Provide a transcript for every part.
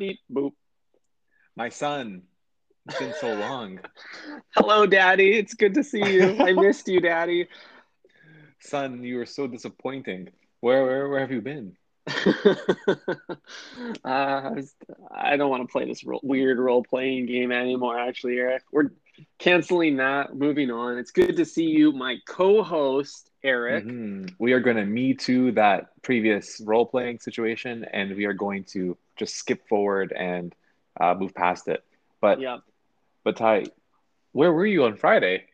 beep, boop. My son, it's been so long. Hello, Daddy. It's good to see you. I missed you, Daddy. Son, you were so disappointing. Where have you been? I don't want to play this weird role-playing game anymore, actually, Eric. We're canceling that, moving on. It's good to see you, my co-host, Eric. Mm-hmm. We are going to Me Too that previous role-playing situation, and we are going to just skip forward and move past it. But, yeah. But Ty, where were you on Friday?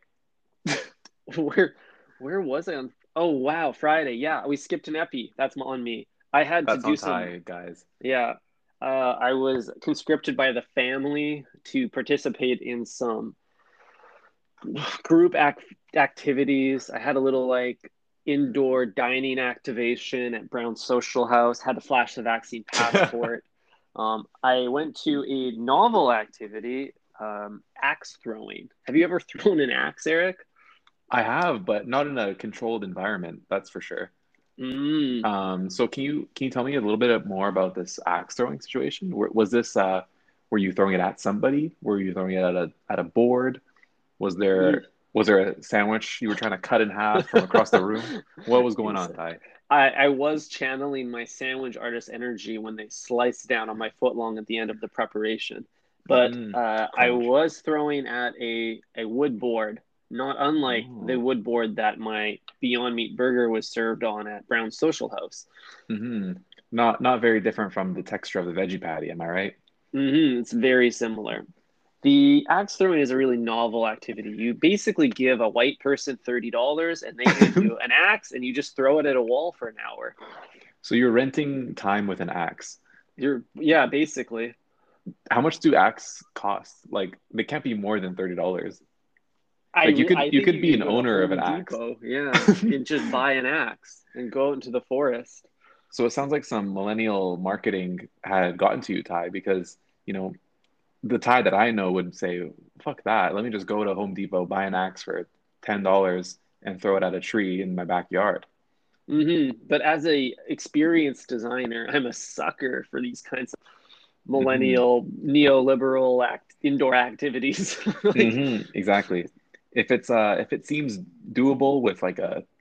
Where was I on? Oh, wow, Friday. Yeah, we skipped an epi. That's on me. I had to do some, guys. Yeah. I was conscripted by the family to participate in some group activities. I had a little indoor dining activation at Brown Social House, had to flash the vaccine passport. I went to a novel activity, axe throwing. Have you ever thrown an axe, Eric? I have, but not in a controlled environment. That's for sure. Mm. So can you tell me a little bit more about this axe throwing situation? Was this were you throwing it at somebody? Were you throwing it at a board? Was there a sandwich you were trying to cut in half from across the room? What was going on, Ty? I was channeling my sandwich artist energy when they sliced down on my foot long at the end of the preparation. But I was throwing at a wood board. Not unlike the wood board that my Beyond Meat burger was served on at Brown Social House. Mm-hmm. Not very different from the texture of the veggie patty, am I right? Mm-hmm. It's very similar. The axe throwing is a really novel activity. You basically give a white person $30 and they give you an axe and you just throw it at a wall for an hour. So you're renting time with an axe. Yeah, basically. How much do axes cost? They can't be more than $30. You could be an owner of an axe. Yeah, and just buy an axe and go out into the forest. So it sounds like some millennial marketing had gotten to you, Ty, because, the Ty that I know would say, fuck that. Let me just go to Home Depot, buy an axe for $10 and throw it at a tree in my backyard. Mm-hmm. But as a experienced designer, I'm a sucker for these kinds of millennial, neoliberal indoor activities. Exactly. If it seems doable with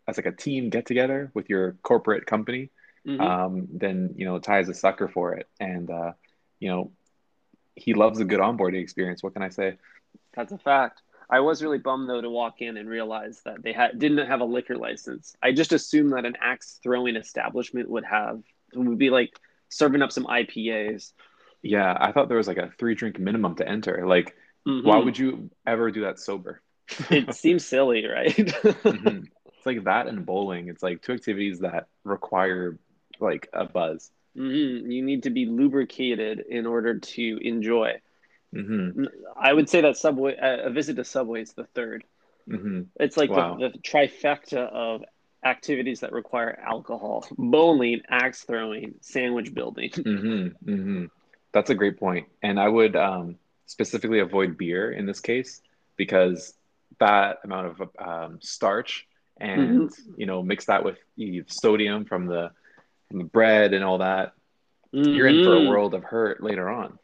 as a team get together with your corporate company, then Ty is a sucker for it, and he loves a good onboarding experience. What can I say? That's a fact. I was really bummed though to walk in and realize that they didn't have a liquor license. I just assumed that an axe throwing establishment would be serving up some IPAs. Yeah, I thought there was a 3-drink minimum to enter. Why would you ever do that sober? It seems silly, right? It's like that and bowling. It's two activities that require a buzz. You need to be lubricated in order to enjoy. I would say that Subway, a visit to Subway is the third. It's wow. the trifecta of activities that require alcohol: bowling, axe throwing, sandwich building. That's a great point. And I would specifically avoid beer in this case, because that amount of starch and mix that with sodium from the bread and all that, you're in for a world of hurt later on.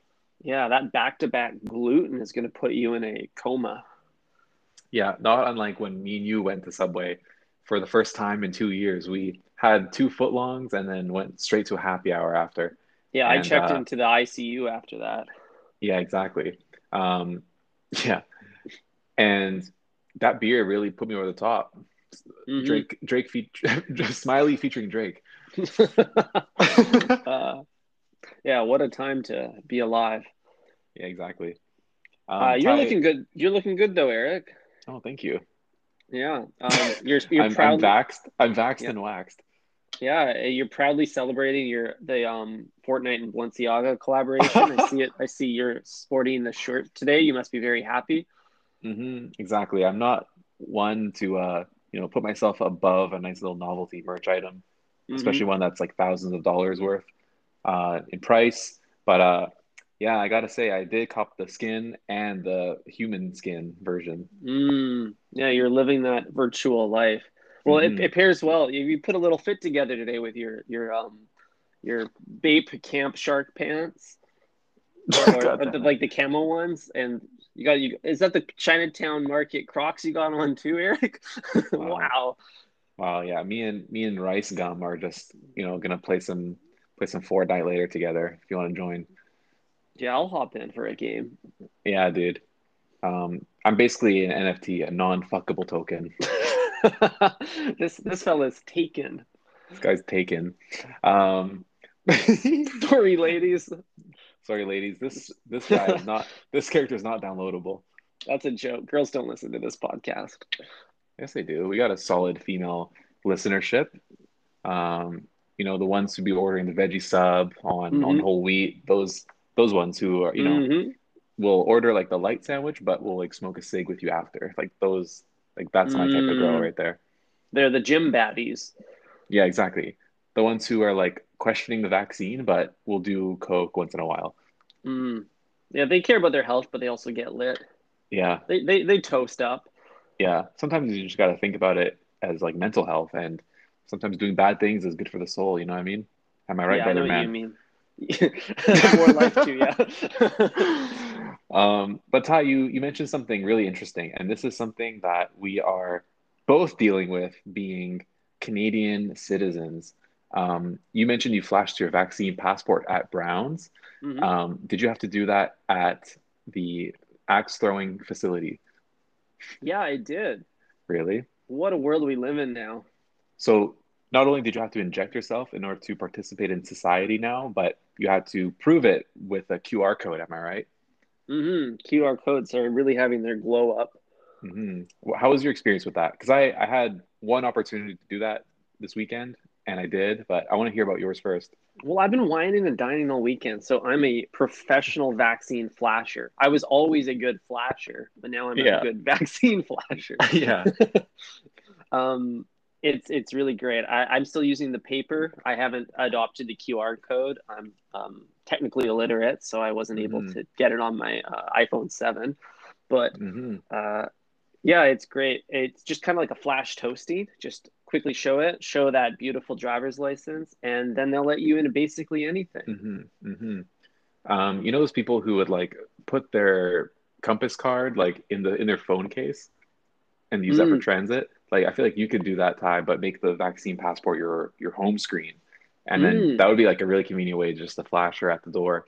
Yeah, that back-to-back gluten is going to put you in a coma. Yeah, not unlike when me and you went to Subway for the first time in 2 years. We had 2 footlongs and then went straight to a happy hour after. Yeah, and I checked into the ICU after that. Yeah, exactly. Yeah. And that beer really put me over the top. Smiley featuring Drake. Yeah, what a time to be alive. Yeah, exactly. You're looking good though, Eric. Oh, thank you. Yeah, you're proudly... I'm vaxxed and waxed. Yeah, you're proudly celebrating the Fortnite and Balenciaga collaboration. I see it. I see you're sporting the shirt today. You must be very happy. Exactly. I'm not one to put myself above a nice little novelty merch item, especially one that's thousands of dollars worth in price. But yeah, I gotta say I did cop the skin and the human skin version. Yeah, you're living that virtual life. Well, it pairs well. You put a little fit together today with your Bape camp shark pants. Or like the camel ones, and you is that the Chinatown Market Crocs you got on too, Eric? Wow, yeah. Me and RiceGum are just gonna play some Fortnite later together. If you want to join, yeah, I'll hop in for a game. Yeah, dude. I'm basically an NFT, a non-fuckable token. This fella's taken. This guy's taken. Sorry, ladies. This guy is not. This character is not downloadable. That's a joke. Girls don't listen to this podcast. Yes, they do. We got a solid female listenership. The ones who be ordering the veggie sub on whole wheat. Those ones who are will order like the light sandwich, but will like smoke a cig with you after. Like those. Like that's my type of girl right there. They're the gym baddies. Yeah, exactly. The ones who are like questioning the vaccine, but will do coke once in a while. Yeah, they care about their health, but they also get lit. Yeah, they toast up. Yeah, sometimes you just got to think about it as like mental health, and sometimes doing bad things is good for the soul. You know what I mean? Am I right, brother man? Yeah, I know what you mean. More life too, yeah. But Ty, you mentioned something really interesting, and this is something that we are both dealing with, being Canadian citizens. You mentioned you flashed your vaccine passport at Brown's. Did you have to do that at the axe throwing facility? Yeah, I did. Really? What a world we live in now. So not only did you have to inject yourself in order to participate in society now, but you had to prove it with a QR code. Am I right? QR codes are really having their glow up. How was your experience with that? Because I had one opportunity to do that this weekend. And I did, but I want to hear about yours first. Well, I've been whining and dining all weekend, so I'm a professional vaccine flasher. I was always a good flasher, but now I'm a good vaccine flasher. Yeah. It's really great. I'm still using the paper. I haven't adopted the QR code. I'm technically illiterate, so I wasn't able to get it on my iPhone 7. But yeah, it's great. It's just kind of like a flash toasting, just quickly show that beautiful driver's license, and then they'll let you into basically anything. Those people who would like put their Compass card like in their phone case and use that for transit. Like I feel like you could do that, Ty, but make the vaccine passport your home screen, and then that would be like a really convenient way to just the flasher at the door.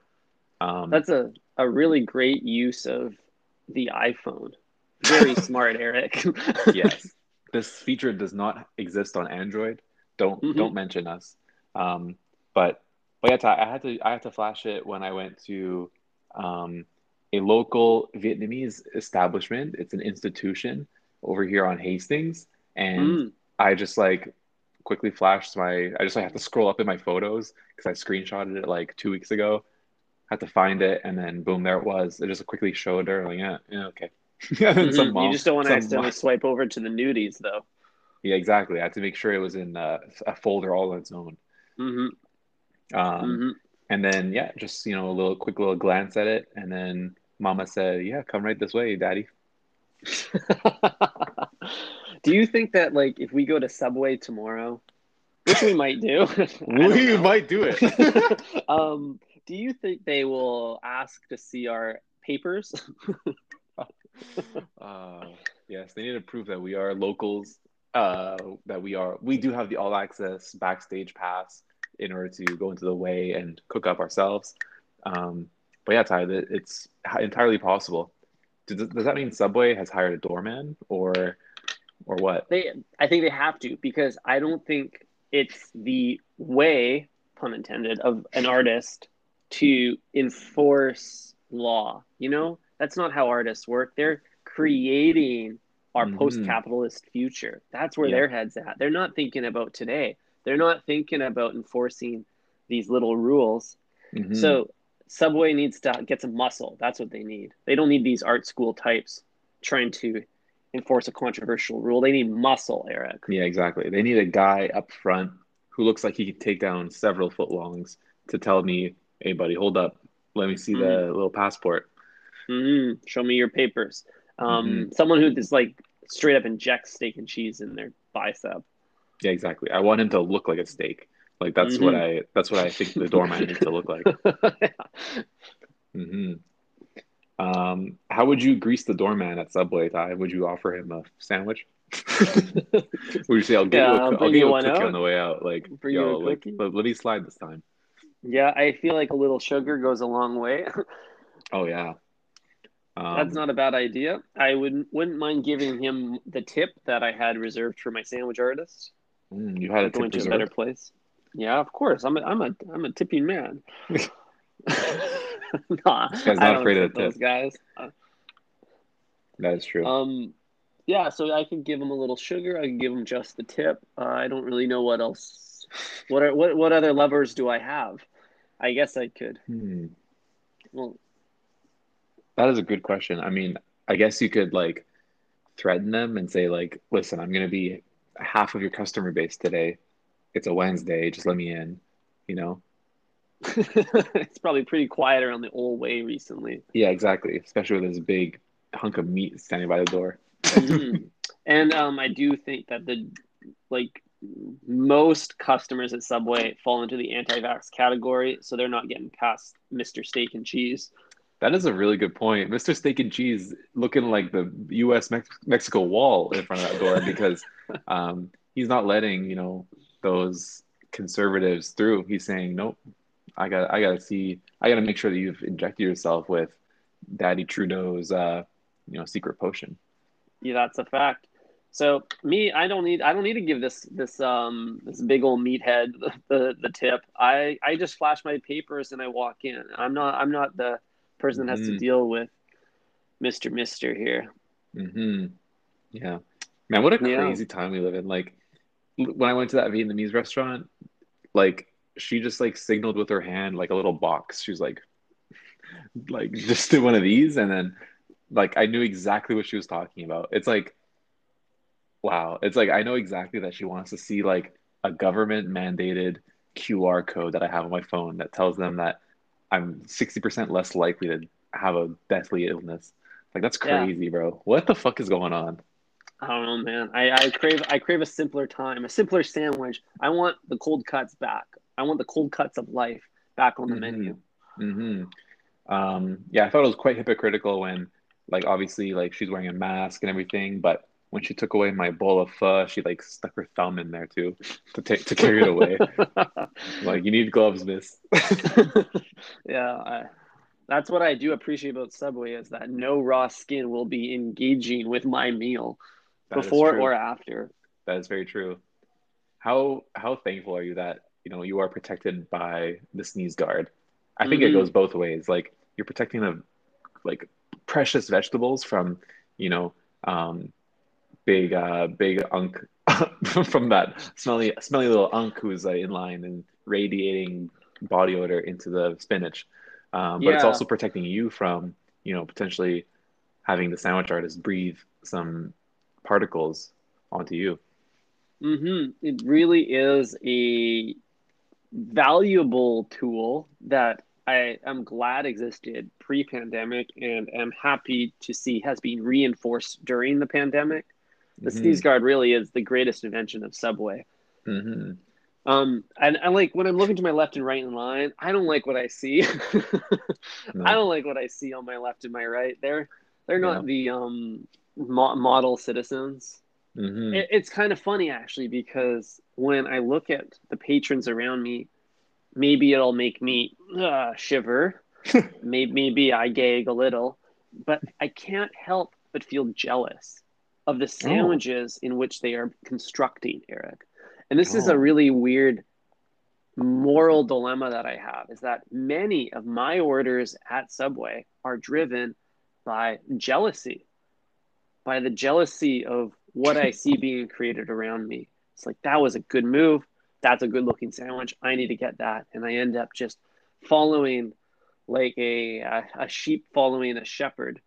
That's a really great use of the iPhone. Very smart, Eric. Yes. This feature does not exist on Android. Don't mention us. But yeah, Ty, I had to flash it when I went to a local Vietnamese establishment. It's an institution over here on Hastings, and I just like quickly flashed my. I just like have to scroll up in my photos because I screenshotted it like 2 weeks ago. Had to find it, and then boom, there it was. I just quickly showed her. Like yeah, okay. You just don't want to accidentally swipe over to the nudies, though. Yeah, exactly. I had to make sure it was in a folder all on its own. And then, yeah, just, a quick little glance at it. And then Mama said, yeah, come right this way, Daddy. Do you think that, like, if we go to Subway tomorrow, which we might do. We might do it. Do you think they will ask to see our papers? Yes, they need to prove that we are locals, we do have the all access backstage pass in order to go into the way and cook up ourselves. But yeah, Ty, it's entirely possible. Does that mean Subway has hired a doorman or what? I think they have to, because I don't think it's the way, pun intended, of an artist to enforce law, That's not how artists work. They're creating our post-capitalist future. That's where their head's at. They're not thinking about today. They're not thinking about enforcing these little rules. So Subway needs to get some muscle. That's what they need. They don't need these art school types trying to enforce a controversial rule. They need muscle, Eric. Yeah, exactly. They need a guy up front who looks like he could take down several footlongs to tell me, hey, buddy, hold up. Let me see the little passport. Show me your papers. Someone who just like straight up injects steak and cheese in their bicep. Yeah, exactly. I want him to look like a steak. Like that's what I think the doorman needs to look like. Mm-hmm. How would you grease the doorman at Subway, Ty? Would you offer him a sandwich? Would you say, I'll get you a cookie on the way out? Like, yo, like, let me slide this time. Yeah, I feel like a little sugar goes a long way. Oh, yeah. That's not a bad idea. I wouldn't mind giving him the tip that I had reserved for my sandwich artist. You had a tip reserved? To a better place. Yeah, of course. I'm a tipping man. Nah, this guy's not afraid of the tip. Guys. That is true. Yeah, so I can give him a little sugar. I can give him just the tip. I don't really know what else. What other levers do I have? I guess I could. Well. That is a good question. I mean, I guess you could like threaten them and say like, listen, I'm going to be half of your customer base today. It's a Wednesday. Just let me in, you know? It's probably pretty quiet around the old way recently. Yeah, exactly. Especially with this big hunk of meat standing by the door. Mm-hmm. And I do think that most customers at Subway fall into the anti-vax category. So they're not getting past Mr. Steak and Cheese. That is a really good point. Mr. Steak and Cheese looking like the U.S. Mexico wall in front of that door because he's not letting, you know, those conservatives through. He's saying, nope, I got to make sure that you've injected yourself with Daddy Trudeau's, secret potion. Yeah, that's a fact. So me, I don't need to give this big old meathead the tip. I just flash my papers and I walk in. I'm not the person has to deal with Mr. here. Mm-hmm. Yeah, man, what a crazy time we live in. Like when I went to that Vietnamese restaurant, like she just like signaled with her hand, like a little box. She was like just do one of these. And then like, I knew exactly what she was talking about. It's like, wow. It's like, I know exactly that she wants to see like a government mandated QR code that I have on my phone that tells them that I'm 60% less likely to have a deathly illness. Like, that's crazy, bro. What the fuck is going on? I don't know, man. I crave a simpler time, a simpler sandwich. I want the cold cuts back. I want the cold cuts of life back on the menu. Mm-hmm. Yeah, I thought it was quite hypocritical when, like, obviously, like, she's wearing a mask and everything, but when she took away my bowl of pho, she, like, stuck her thumb in there, too, to carry it away. Like, you need gloves, miss. Yeah, that's what I do appreciate about Subway is that no raw skin will be engaging with my meal before or after. That is very true. How thankful are you that, you know, you are protected by the sneeze guard? I think it goes both ways. Like, you're protecting the, like, precious vegetables from, you know, big unk from that smelly little unk who's in line and radiating body odor into the spinach. But it's also protecting you from, you know, potentially having the sandwich artist breathe some particles onto you. Mm-hmm. It really is a valuable tool that I am glad existed pre-pandemic and am happy to see has been reinforced during the pandemic. The sneeze guard really is the greatest invention of Subway. Mm-hmm. And like when I'm looking to my left and right in line, I don't like what I see. No. I don't like what I see on my left and my right. They're not the model citizens. Mm-hmm. It's kind of funny actually because when I look at the patrons around me, maybe it'll make me shiver. maybe I gag a little, but I can't help but feel jealous of the sandwiches in which they are constructing, Eric. And this is a really weird moral dilemma that I have, is that many of my orders at Subway are driven by jealousy, by the jealousy of what I see being created around me. It's like, that was a good move. That's a good looking sandwich. I need to get that. And I end up just following like a sheep following a shepherd.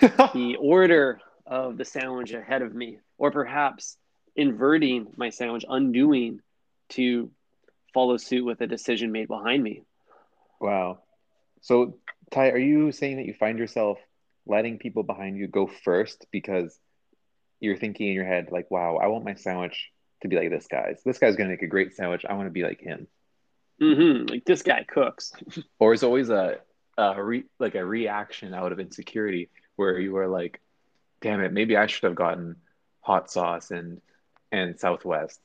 The order of the sandwich ahead of me, or perhaps inverting my sandwich, undoing to follow suit with a decision made behind me. Wow. So, Ty, are you saying that you find yourself letting people behind you go first because you're thinking in your head, like, wow, I want my sandwich to be like this guy's. This guy's going to make a great sandwich. I want to be like him. Mm-hmm. Like, this guy cooks. Or it's always a reaction out of insecurity where you were like, damn it, maybe I should have gotten hot sauce and Southwest.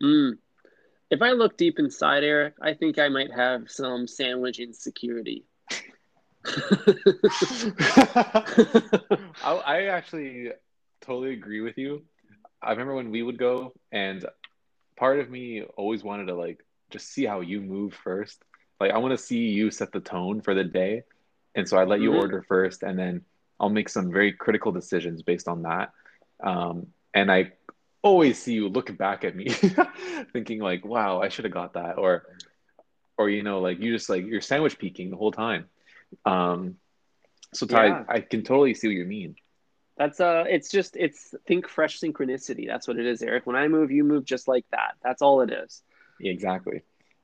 If I look deep inside, Eric, I think I might have some sandwich insecurity. I actually totally agree with you. I remember when we would go, and part of me always wanted to like just see how you move first. Like, I want to see you set the tone for the day. And so I let you order first, and then I'll make some very critical decisions based on that. And I always see you looking back at me thinking like, wow, I should have got that. Or, you know, like you just like, you're sandwich peeking the whole time. So Ty, yeah. I can totally see what you mean. That's it's think fresh synchronicity. That's what it is, Eric. When I move, you move just like that. That's all it is. Yeah, exactly.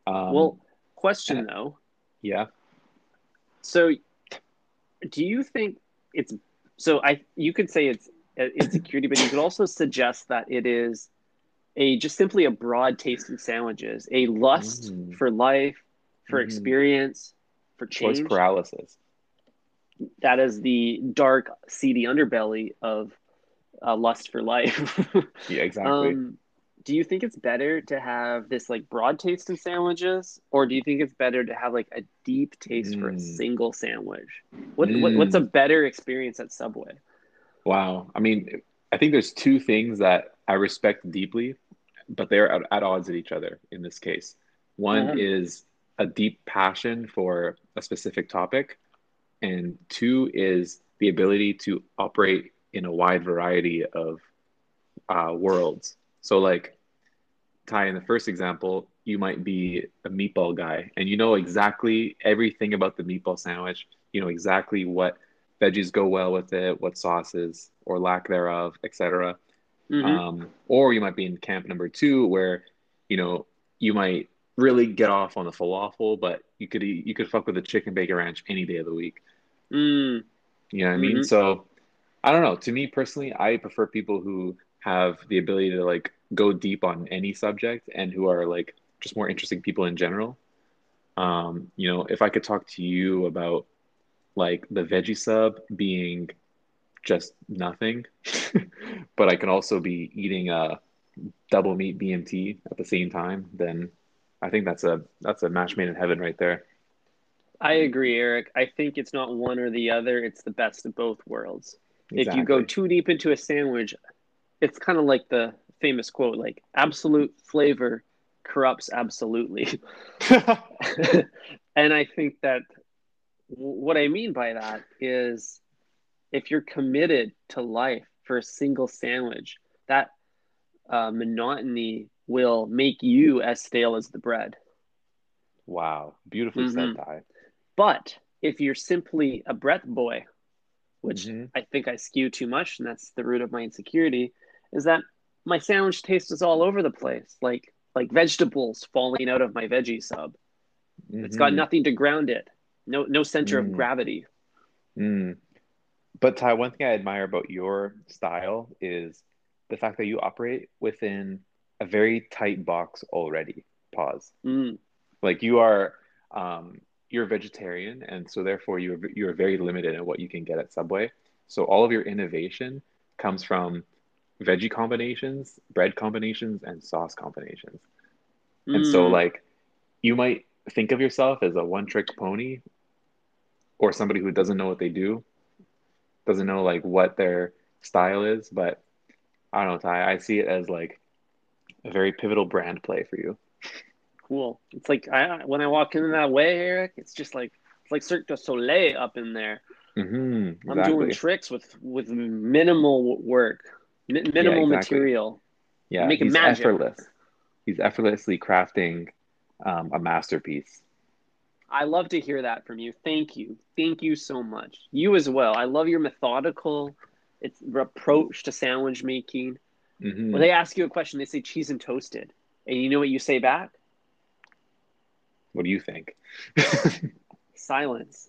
Well, question though. Yeah. So do you think you could say it's insecurity, but you could also suggest that it is simply a broad taste in sandwiches, a lust for life, for experience, for change. Choice paralysis. That is the dark, seedy underbelly of lust for life. Yeah, exactly. Do you think it's better to have this like broad taste in sandwiches, or do you think it's better to have like a deep taste for a single sandwich? What's a better experience at Subway? Wow. I mean, I think there's two things that I respect deeply, but they're at odds with each other in this case. One is a deep passion for a specific topic, and two is the ability to operate in a wide variety of worlds. So like, Ty, in the first example, you might be a meatball guy, and you know exactly everything about the meatball sandwich. You know exactly what veggies go well with it, what sauces or lack thereof, etc. Or you might be in camp number two, where you know you might really get off on the falafel, but you could fuck with the chicken bacon ranch any day of the week. You know what I mean? So I don't know. To me personally, I prefer people who have the ability to like go deep on any subject and who are like just more interesting people in general. You know, if I could talk to you about like the veggie sub being just nothing, but I can also be eating a double meat BMT at the same time, then I think that's a match made in heaven right there. I agree, Eric. I think it's not one or the other. It's the best of both worlds. Exactly. If you go too deep into a sandwich, it's kind of like the famous quote, like absolute flavor corrupts absolutely. And I think that what I mean by that is if you're committed to life for a single sandwich, that monotony will make you as stale as the bread. Wow. Beautifully said, Ty. But if you're simply a breath boy, which I think I skew too much, and that's the root of my insecurity, is that my sandwich taste is all over the place, like vegetables falling out of my veggie sub. It's got nothing to ground it. No center of gravity. But Ty, one thing I admire about your style is the fact that you operate within a very tight box already. Pause. Like you are, you're a vegetarian, and so therefore you're very limited in what you can get at Subway. So all of your innovation comes from veggie combinations, bread combinations, and sauce combinations. And so like you might think of yourself as a one-trick pony, or somebody who doesn't know what they do, doesn't know like what their style is. But I don't know, Ty, I see it as like a very pivotal brand play for you. Cool. It's like when I walk in that way, Eric, it's like Cirque du Soleil up in there. Exactly. I'm doing tricks with minimal work, minimal material. Yeah, making magic. Effortless. He's effortlessly crafting a masterpiece. I love to hear that from you. Thank you so much. You as well. I love your methodical approach to sandwich making. When they ask you a question, they say cheese and toasted, and you know what you say back? What do you think? Silence.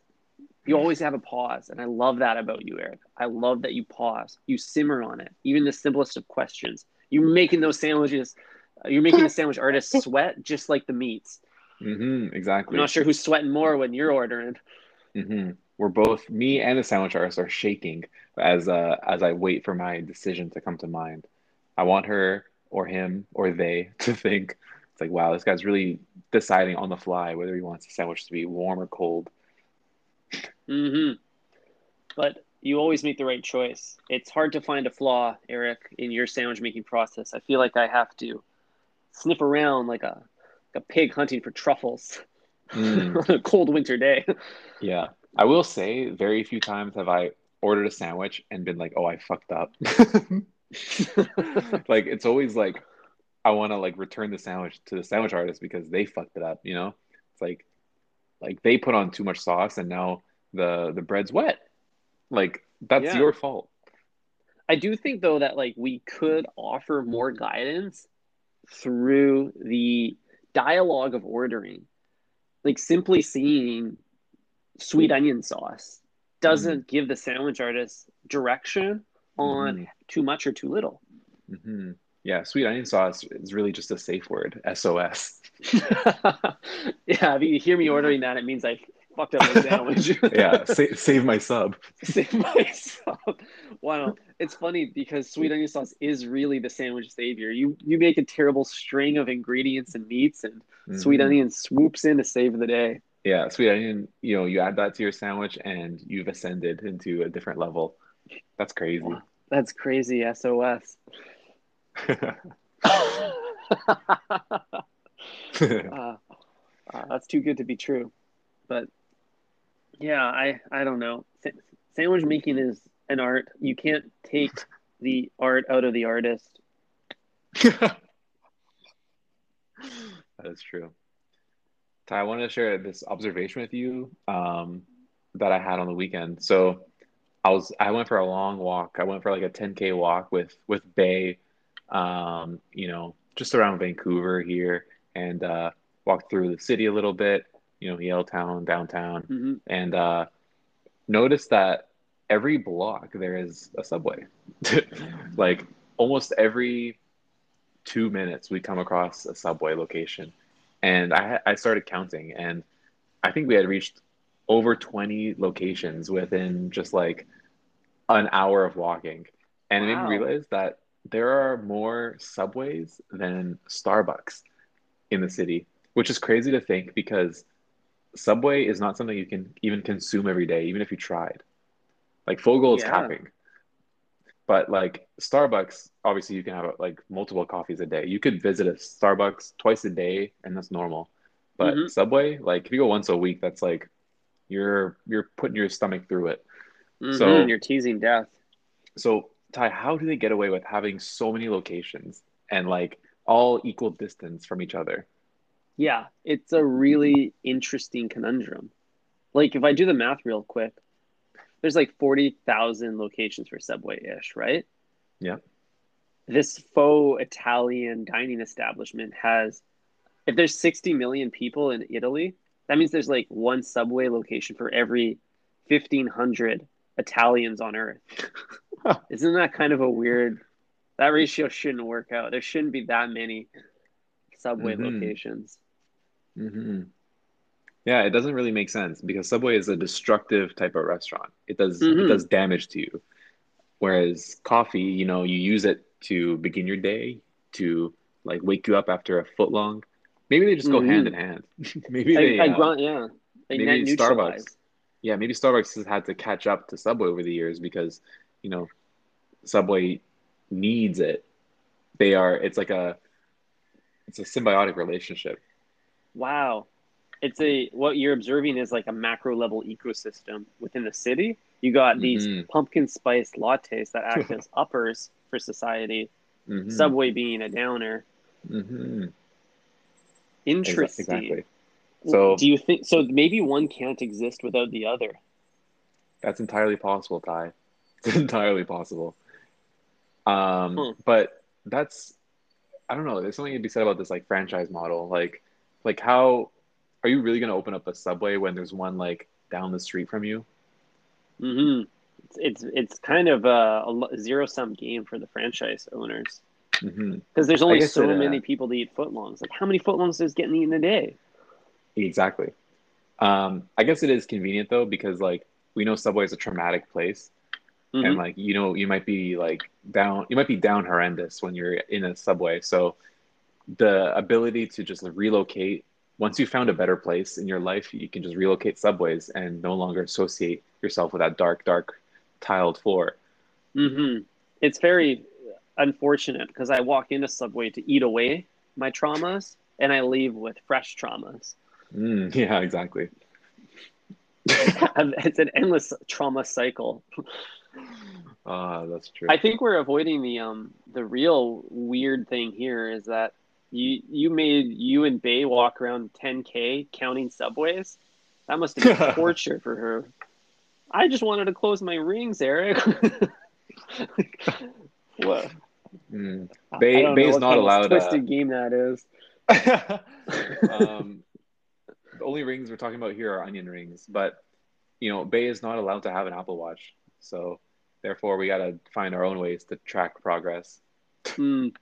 You always have a pause, and I love that about you, Eric. I love that you pause. You simmer on it, even the simplest of questions. You're making those sandwiches. You're making the sandwich artist sweat, just like the meats. Exactly. I'm not sure who's sweating more when you're ordering. We're both, me and the sandwich artist, are shaking as I wait for my decision to come to mind. I want her or him or they to think, it's like, wow, this guy's really deciding on the fly whether he wants the sandwich to be warm or cold. But you always make the right choice. It's hard to find a flaw, Eric, in your sandwich making process. I feel like I have to sniff around like a pig hunting for truffles on a cold winter day. Yeah. I will say, very few times have I ordered a sandwich and been like, oh, I fucked up. Like, it's always like, I want to like return the sandwich to the sandwich artist because they fucked it up, you know? It's like they put on too much sauce and now the bread's wet. Like, that's your fault. I do think, though, that like we could offer more guidance through the dialogue of ordering. Like, simply seeing sweet onion sauce doesn't give the sandwich artist direction on too much or too little. Yeah, sweet onion sauce is really just a safe word, SOS. Yeah, if you hear me ordering that, it means I fucked up my sandwich. Yeah, save my sub. Save my sub. Wow, it's funny because sweet onion sauce is really the sandwich savior. You make a terrible string of ingredients and meats, and sweet onion swoops in to save the day. Yeah, sweet onion, you know, you add that to your sandwich and you've ascended into a different level. That's crazy. Wow, that's crazy, SOS. That's too good to be true. But yeah, I don't know. Sandwich making is an art. You can't take the art out of the artist. That is true. Ty, I wanted to share this observation with you that I had on the weekend. So I went for a long walk. I went for like a 10K walk with Bay, you know, just around Vancouver here, and walked through the city a little bit, you know, Yale Town, downtown, and noticed that every block there is a Subway. Like almost every 2 minutes we come across a Subway location. And I started counting, and I think we had reached over 20 locations within just like an hour of walking. And it made me realize that there are more Subways than Starbucks in the city, which is crazy to think because Subway is not something you can even consume every day, even if you tried. Like Fogel is capping. But like Starbucks, obviously you can have like multiple coffees a day. You could visit a Starbucks twice a day and that's normal. But Subway, like if you go once a week, that's like you're putting your stomach through it. So you're teasing death. So Ty, how do they get away with having so many locations and like all equal distance from each other? Yeah, it's a really interesting conundrum. Like if I do the math real quick, there's like 40,000 locations for Subway-ish, right? Yeah. This faux Italian dining establishment has, if there's 60 million people in Italy, that means there's like one Subway location for every 1,500 Italians on Earth. Isn't that kind of a weird, that ratio shouldn't work out. There shouldn't be that many Subway locations. Yeah, it doesn't really make sense because Subway is a destructive type of restaurant. It does damage to you. Whereas coffee, you know, you use it to begin your day, to like wake you up after a foot long. Maybe they just go hand in hand. Maybe maybe Starbucks. Yeah, maybe Starbucks has had to catch up to Subway over the years because, you know, Subway needs it. It's a symbiotic relationship. Wow. What you're observing is like a macro level ecosystem within the city. You got these pumpkin spice lattes that act as uppers for society, Subway being a downer. Interesting. Exactly. So do you think so? Maybe one can't exist without the other. That's entirely possible, Ty. It's entirely possible. But I don't know. There's something to be said about this like franchise model, like how. Are you really going to open up a Subway when there's one like down the street from you? It's kind of a zero-sum game for the franchise owners because there's only so many people to eat footlongs. Like how many footlongs does getting eaten a day? Exactly. I guess it is convenient though, because like we know Subway is a traumatic place, mm-hmm. and like, you know, you might be like down, you might be down horrendous when you're in a Subway. So the ability to just relocate, once you found a better place in your life, you can just relocate Subways and no longer associate yourself with that dark, dark tiled floor. Mm-hmm. It's very unfortunate because I walk into Subway to eat away my traumas and I leave with fresh traumas. Yeah, exactly. It's an endless trauma cycle. That's true. I think we're avoiding the real weird thing here is that you and Bay walk around 10K counting Subways. That must have been torture for her. I just wanted to close my rings, Eric. What? Bay's not allowed. Twisted game that is. The only rings we're talking about here are onion rings, but you know, Bay is not allowed to have an Apple Watch, so therefore we got to find our own ways to track progress. Damn.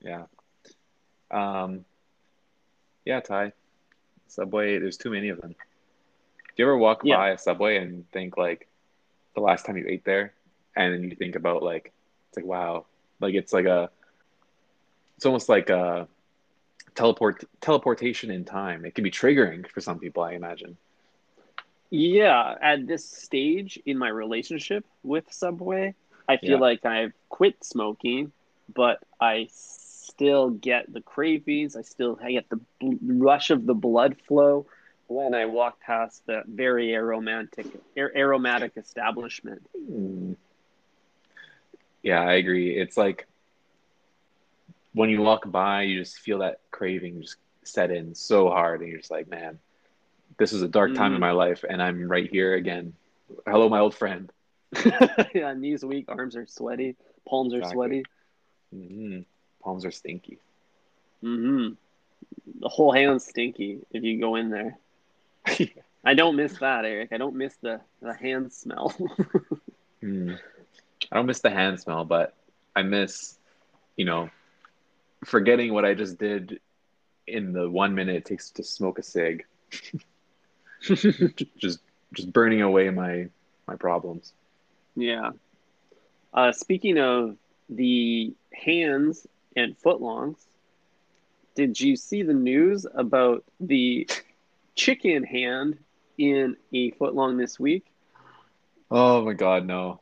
Yeah. Yeah, Ty. Subway. There's too many of them. Do you ever walk by a Subway and think like the last time you ate there, and then you think about like it's like wow, like it's like a, it's almost like a teleportation in time. It can be triggering for some people, I imagine. Yeah, at this stage in my relationship with Subway, I feel like I've quit smoking, but I still get the cravings. I get the rush of the blood flow when I walk past the very aromatic establishment. Yeah, I agree. It's like when you walk by, you just feel that craving just set in so hard, and you're just like, man, this is a dark time in my life, and I'm right here again. Hello, my old friend. Yeah, knees weak, arms are sweaty, palms are sweaty. Mm-hmm. Palms are stinky. Mm-hmm. The whole hand's stinky if you go in there. I don't miss that, Eric. I don't miss the hand smell. I don't miss the hand smell, but I miss, you know, forgetting what I just did in the 1 minute it takes to smoke a cig. just burning away my problems. Yeah. Speaking of the hands and footlongs, did you see the news about the chicken hand in a footlong this week? Oh my God, no.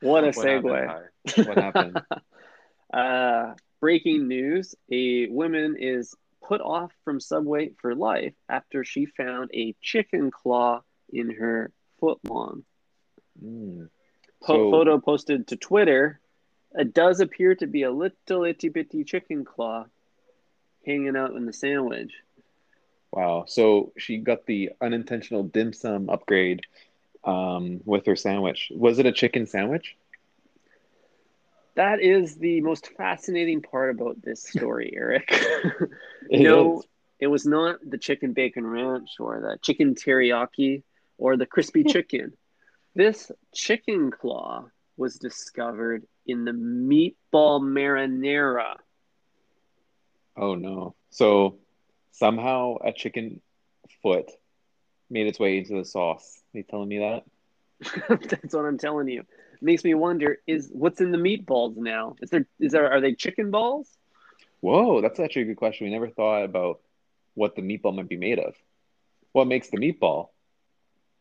What a segue. What happened? Breaking news. A woman is put off from Subway for life after she found a chicken claw in her footlong. Photo posted to Twitter. It does appear to be a little itty bitty chicken claw hanging out in the sandwich. Wow. So she got the unintentional dim sum upgrade with her sandwich. Was it a chicken sandwich? That is the most fascinating part about this story, Eric. No, it was not the chicken bacon ranch or the chicken teriyaki or the crispy chicken. This chicken claw was discovered in the meatball marinara. Oh, no. So somehow a chicken foot made its way into the sauce. Are you telling me that? That's what I'm telling you. Makes me wonder, is what's in the meatballs now? Are they chicken balls? Whoa, that's actually a good question. We never thought about what the meatball might be made of. What makes the meatball?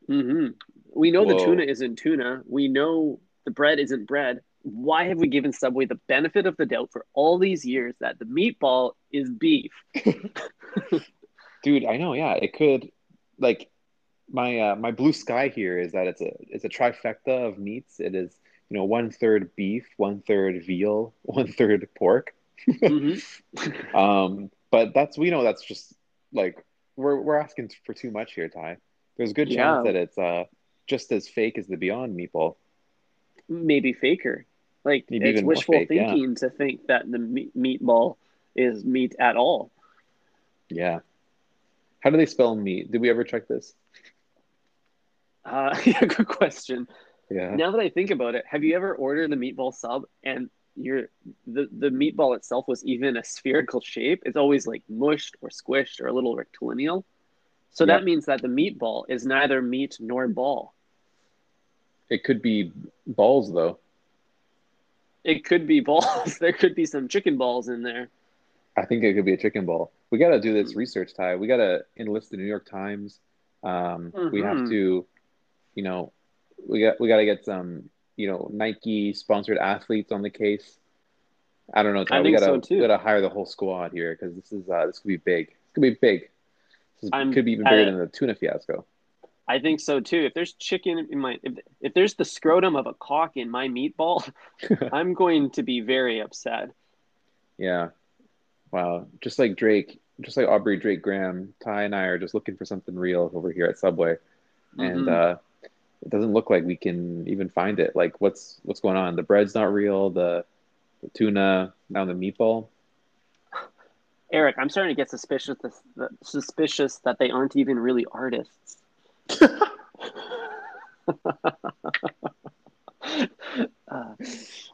Mm-hmm. We know the tuna isn't tuna. We know the bread isn't bread. Why have we given Subway the benefit of the doubt for all these years that the meatball is beef? Dude, I know. Yeah, it could, like, my blue sky here is that it's a trifecta of meats. It is, you know, 1/3 beef, 1/3 veal, 1/3 pork. Mm-hmm. But that's just like we're asking for too much here, Ty. There's a good chance that it's just as fake as the Beyond Meatball. Maybe faker. Like maybe it's wishful thinking to think that the meatball is meat at all. Yeah. How do they spell meat? Did we ever check this? Yeah, good question. Yeah. Now that I think about it, have you ever ordered a meatball sub and the meatball itself was even a spherical shape, it's always like mushed or squished or a little rectilineal. So that means that the meatball is neither meat nor ball. It could be balls, though. It could be balls. There could be some chicken balls in there. I think it could be a chicken ball. We got to do this research, Ty. We got to enlist the New York Times. We have to, you know, we got to get some, you know, Nike sponsored athletes on the case. I don't know, Ty. We got to hire the whole squad here, because this could be big. It's gonna be big. It could be even bigger than the tuna fiasco. I think so too. If there's chicken in my, if there's the scrotum of a cock in my meatball, I'm going to be very upset. Yeah. Wow. Just like Drake, just like Aubrey Drake Graham, Ty and I are just looking for something real over here at Subway. Mm-hmm. And it doesn't look like we can even find it. Like what's going on? The bread's not real. The tuna, now the meatball. Eric, I'm starting to get suspicious that they aren't even really artists.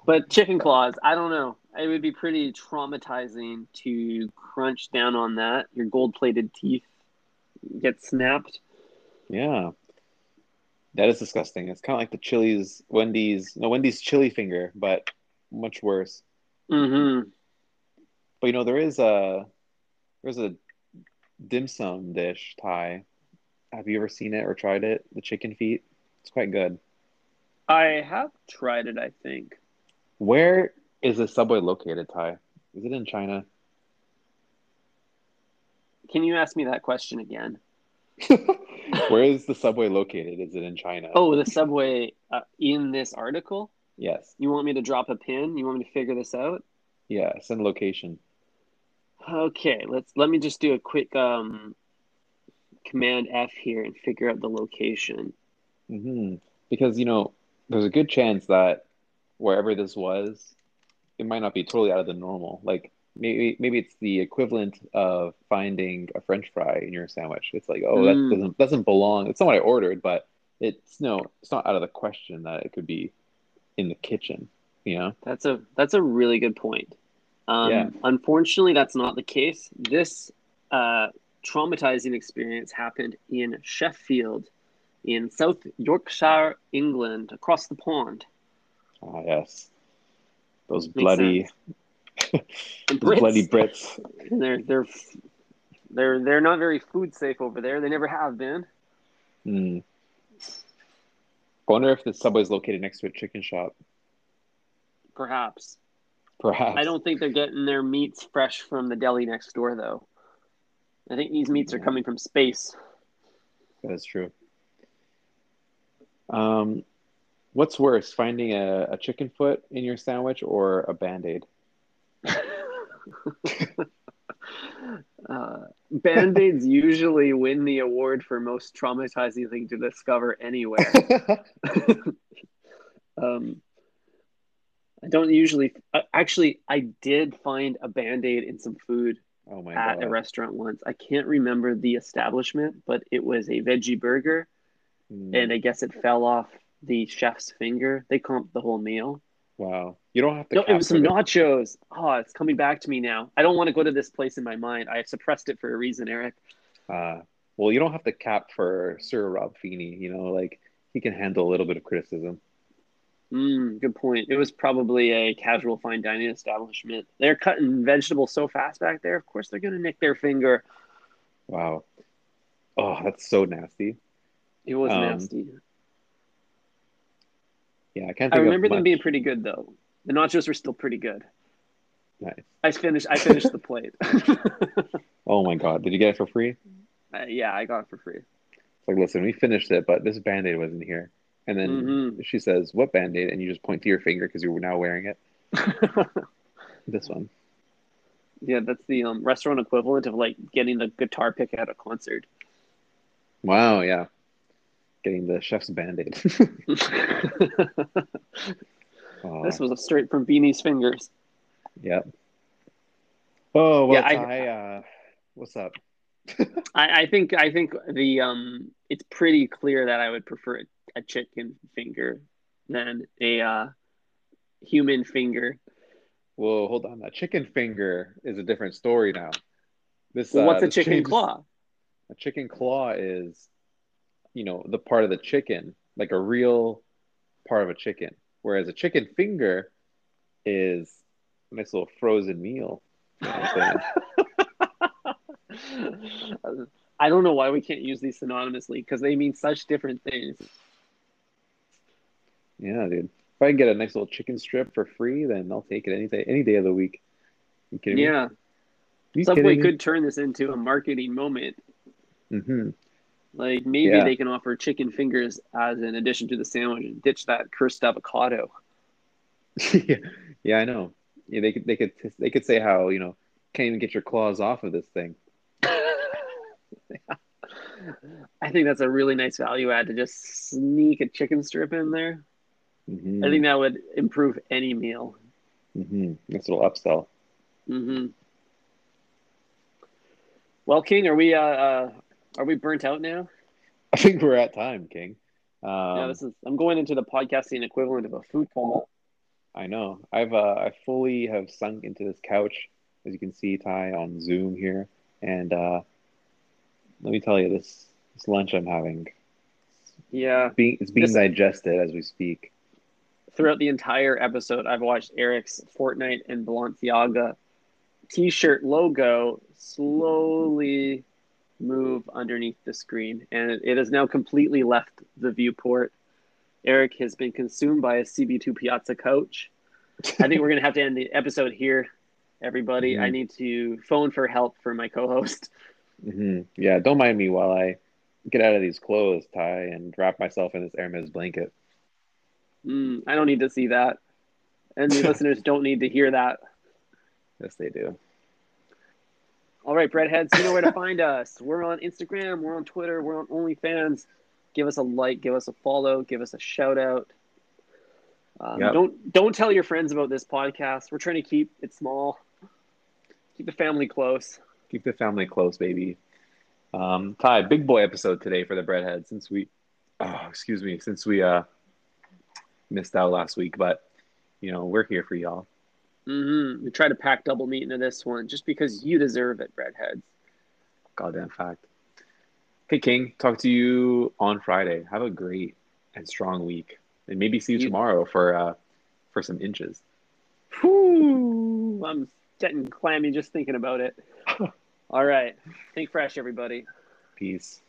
But chicken claws, I don't know. It would be pretty traumatizing to crunch down on that. Your gold-plated teeth get snapped. Yeah. That is disgusting. It's kind of like the Wendy's chili finger, but much worse. Mm-hmm. But, you know, there's a dim sum dish, Thai. Have you ever seen it or tried it? The chicken feet? It's quite good. I have tried it, I think. Where is the Subway located, Thai? Is it in China? Can you ask me that question again? Where is the Subway located? Is it in China? Oh, the Subway in this article? Yes. You want me to drop a pin? You want me to figure this out? Yeah, send location. Okay, let me just do a quick command F here and figure out the location. Mm-hmm. Because, you know, there's a good chance that wherever this was, it might not be totally out of the normal. Like maybe it's the equivalent of finding a French fry in your sandwich. It's like, oh, that doesn't belong. It's not what I ordered, but it's not out of the question that it could be in the kitchen. You know? That's a really good point. Unfortunately, that's not the case. This traumatizing experience happened in Sheffield, in South Yorkshire, England, across the pond. Ah, yes. Those bloody Brits. They're not very food safe over there. They never have been. Mm. I wonder if the Subway's located next to a chicken shop. Perhaps. I don't think they're getting their meats fresh from the deli next door, though. I think these meats are coming from space. That is true. What's worse, finding a chicken foot in your sandwich or a Band-Aid? Band-Aids usually win the award for most traumatizing thing to discover anywhere. I don't usually... Actually, I did find a Band-Aid in some food at a restaurant once. I can't remember the establishment, but it was a veggie burger. Mm. And I guess it fell off the chef's finger. They comped the whole meal. Wow. You don't have to... No, it was some nachos. Oh, it's coming back to me now. I don't want to go to this place in my mind. I suppressed it for a reason, Eric. Well, you don't have to cap for Sir Rob Feeney. You know, like, he can handle a little bit of criticism. Good point. It was probably a casual fine dining establishment. They're cutting vegetables so fast back there. Of course, they're going to nick their finger. Wow. Oh, that's so nasty. It was nasty. Yeah, I can't think of much. I remember them being pretty good, though. The nachos were still pretty good. Nice. I finished the plate. Oh, my God. Did you get it for free? Yeah, I got it for free. It's like, listen, we finished it, but this Band-Aid wasn't here. And then she says, "What Band-Aid?" And you just point to your finger because you're now wearing it. This one. Yeah, that's the restaurant equivalent of like getting the guitar pick at a concert. Wow, yeah. Getting the chef's Band-Aid. This was straight from Beanie's fingers. Yep. Oh, well, yeah, I what's up? I think the it's pretty clear that I would prefer a chicken finger than a human finger. Whoa, hold on. That chicken finger is a different story now. This well, what's a chicken claw? A chicken claw is, you know, the part of the chicken, like a real part of a chicken. Whereas a chicken finger is a nice little frozen meal. You know I don't know why we can't use these synonymously because they mean such different things. Yeah, dude. If I can get a nice little chicken strip for free, then I'll take it any day of the week. You kidding me? Yeah. Subway could turn this into a marketing moment. Mm-hmm. Like maybe they can offer chicken fingers as an addition to the sandwich and ditch that cursed avocado. Yeah, I know. Yeah, they could say how, you know, can't even get your claws off of this thing. I think that's a really nice value add to just sneak a chicken strip in there. Mm-hmm. I think that would improve any meal. Mm-hmm. Nice little upsell. Mm-hmm. Well, King, are we burnt out now? I think we're at time, King. Yeah, I'm going into the podcasting equivalent of a food coma. I know. I fully have sunk into this couch, as you can see, Ty, on Zoom here, and let me tell you, this lunch I'm having. Yeah, it's being digested as we speak. Throughout the entire episode, I've watched Eric's Fortnite and Balenciaga T-shirt logo slowly move underneath the screen, and it has now completely left the viewport. Eric has been consumed by a CB2 Piazza couch. I think we're going to have to end the episode here, everybody. Mm-hmm. I need to phone for help for my co-host. Mm-hmm. Yeah, don't mind me while I get out of these clothes, Ty, and wrap myself in this Hermes blanket. I don't need to see that. And the listeners don't need to hear that. Yes, they do. All right, breadheads, you know where to find us. We're on Instagram. We're on Twitter. We're on OnlyFans. Give us a like. Give us a follow. Give us a shout out. Yep. Don't tell your friends about this podcast. We're trying to keep it small. Keep the family close. Keep the family close, baby. Ty, big boy episode today for the breadhead since we missed out last week, but you know, we're here for y'all. Mm-hmm. We try to pack double meat into this one just because you deserve it, breadheads. Goddamn fact. Hey, King, talk to you on Friday. Have a great and strong week, and maybe see you tomorrow for some inches. Whew, I'm getting clammy just thinking about it. All right. Think fresh, everybody. Peace.